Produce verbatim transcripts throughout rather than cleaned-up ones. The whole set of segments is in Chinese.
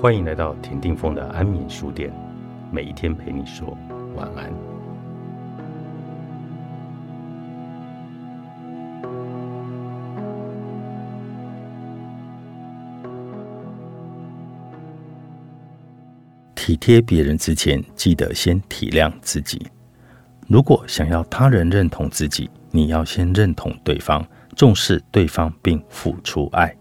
欢迎来到田定峰的安眠书店，每一天陪你说晚安。体贴别人之前，记得先体谅自己。如果想要他人认同自己，你要先认同对方，重视对方并付出爱。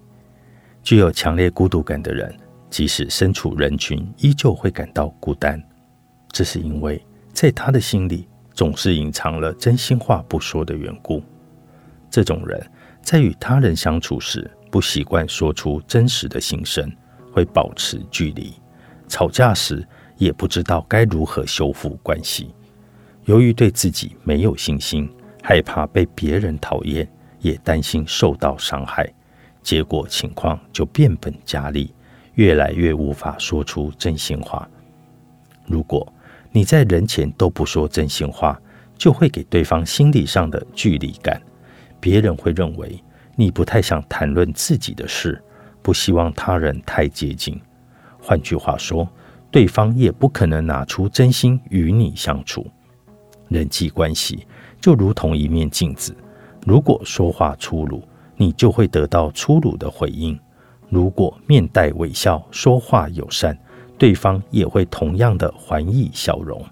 具有强烈孤独感的人，即使身处人群，依旧会感到孤单。这是因为在他的心里总是隐藏了真心话不说的缘故。这种人在与他人相处时，不习惯说出真实的心声，会保持距离。吵架时也不知道该如何修复关系。由于对自己没有信心，害怕被别人讨厌，也担心受到伤害，结果情况就变本加厉，越来越无法说出真心话。如果你在人前都不说真心话，就会给对方心理上的距离感，别人会认为你不太想谈论自己的事，不希望他人太接近。换句话说，对方也不可能拿出真心与你相处。人际关系就如同一面镜子，如果说话粗鲁，你就会得到粗鲁的回应；如果面带微笑，说话友善，对方也会同样的还以笑容。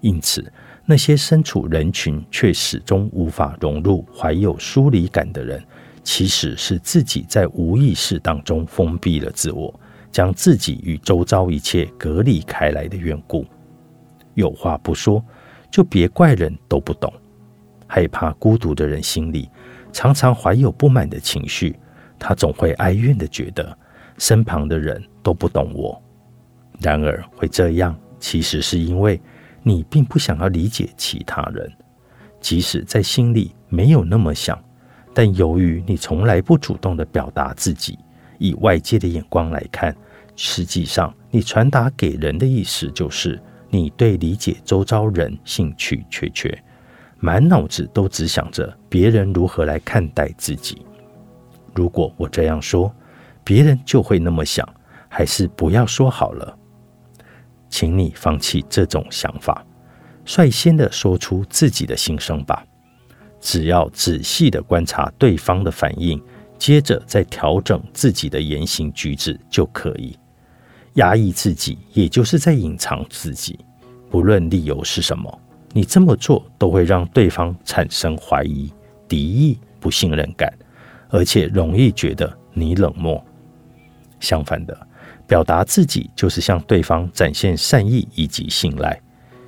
因此，那些身处人群却始终无法融入、怀有疏离感的人，其实是自己在无意识当中封闭了自我，将自己与周遭一切隔离开来的缘故。有话不说，就别怪人都不懂。害怕孤独的人心里常常怀有不满的情绪，他总会哀怨地觉得身旁的人都不懂我。然而会这样，其实是因为你并不想要理解其他人。即使在心里没有那么想，但由于你从来不主动地表达自己，以外界的眼光来看，实际上你传达给人的意思就是你对理解周遭人兴趣缺缺，满脑子都只想着别人如何来看待自己。如果我这样说，别人就会那么想，还是不要说好了。请你放弃这种想法，率先的说出自己的心声吧。只要仔细的观察对方的反应，接着再调整自己的言行举止就可以。压抑自己，也就是在隐藏自己，不论理由是什么，你这么做都会让对方产生怀疑、敌意、不信任感，而且容易觉得你冷漠。相反的，表达自己就是向对方展现善意以及信赖。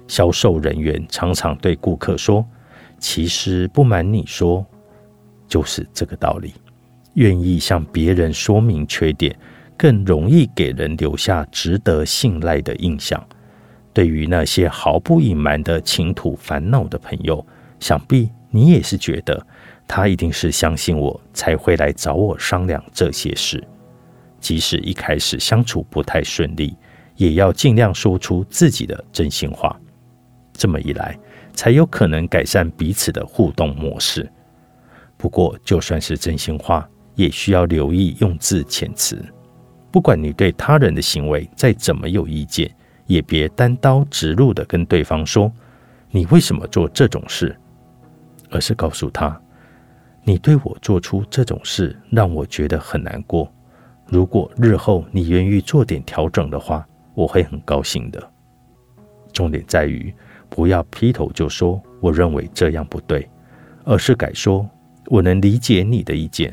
销售人员常常对顾客说：“其实不瞒你说，就是这个道理。”愿意向别人说明缺点，更容易给人留下值得信赖的印象。对于那些毫不隐瞒的倾吐烦恼的朋友，想必你也是觉得他一定是相信我才会来找我商量这些事。即使一开始相处不太顺利，也要尽量说出自己的真心话。这么一来，才有可能改善彼此的互动模式。不过，就算是真心话，也需要留意用字遣词。不管你对他人的行为再怎么有意见，也别单刀直入地跟对方说你为什么做这种事，而是告诉他，你对我做出这种事让我觉得很难过，如果日后你愿意做点调整的话，我会很高兴的。重点在于不要劈头就说我认为这样不对，而是改说我能理解你的意见，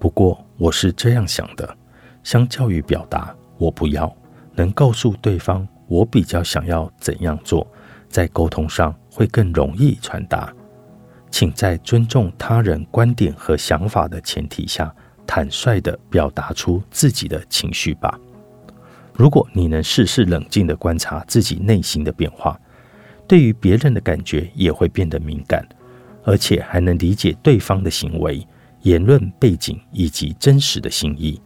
不过我是这样想的。相较于表达我不要，能告诉对方我比较想要怎样做，在沟通上会更容易传达。请在尊重他人观点和想法的前提下，坦率地表达出自己的情绪吧。如果你能事事冷静地观察自己内心的变化，对于别人的感觉也会变得敏感，而且还能理解对方的行为、言论背景以及真实的心意。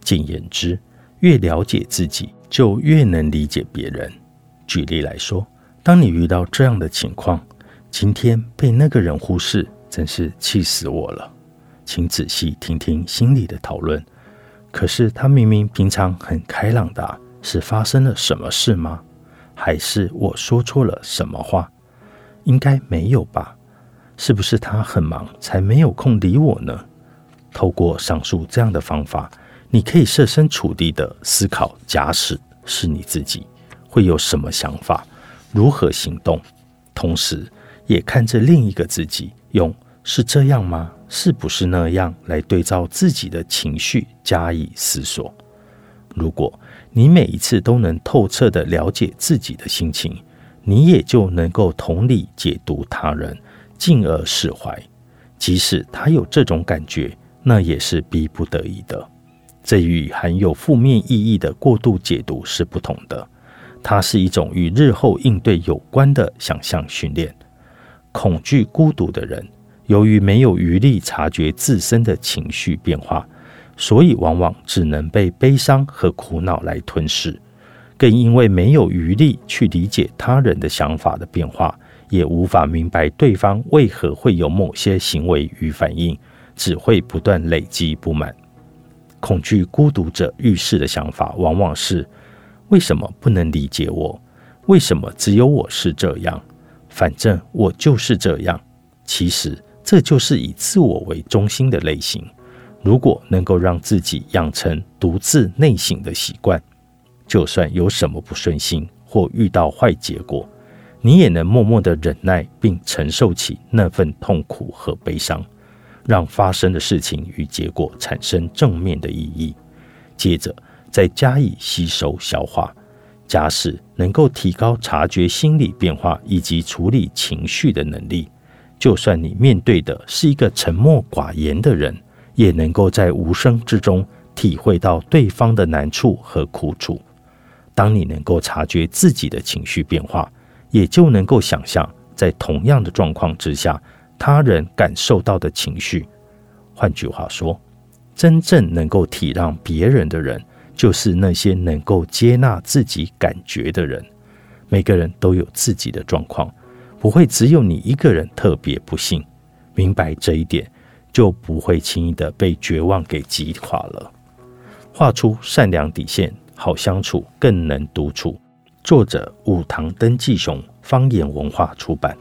简言之，越了解自己，就越能理解别人。举例来说，当你遇到这样的情况，今天被那个人忽视，真是气死我了。请仔细听听心里的讨论。可是他明明平常很开朗的啊，是发生了什么事吗？还是我说错了什么话？应该没有吧？是不是他很忙才没有空理我呢？透过上述这样的方法，你可以设身处地的思考，假使是你自己，会有什么想法，如何行动，同时也看着另一个自己，用是这样吗？是不是那样来对照自己的情绪加以思索。如果你每一次都能透彻地了解自己的心情，你也就能够同理解读他人，进而释怀。即使他有这种感觉，那也是逼不得已的。这与含有负面意义的过度解读是不同的，它是一种与日后应对有关的想象训练。恐惧孤独的人，由于没有余力察觉自身的情绪变化，所以往往只能被悲伤和苦恼来吞噬，更因为没有余力去理解他人的想法的变化，也无法明白对方为何会有某些行为与反应，只会不断累积不满。恐惧孤独者遇事的想法往往是：为什么不能理解我？为什么只有我是这样？反正我就是这样。其实这就是以自我为中心的类型。如果能够让自己养成独自内省的习惯，就算有什么不顺心或遇到坏结果，你也能默默的忍耐并承受起那份痛苦和悲伤，让发生的事情与结果产生正面的意义，接着再加以吸收消化。假使能够提高察觉心理变化以及处理情绪的能力，就算你面对的是一个沉默寡言的人，也能够在无声之中体会到对方的难处和苦楚。当你能够察觉自己的情绪变化，也就能够想象在同样的状况之下，他人感受到的情绪。换句话说，真正能够体谅别人的人，就是那些能够接纳自己感觉的人。每个人都有自己的状况，不会只有你一个人特别不幸。明白这一点，就不会轻易的被绝望给击垮了。画出善良底线，好相处，更能独处。作者：武堂登纪雄，方言文化出版。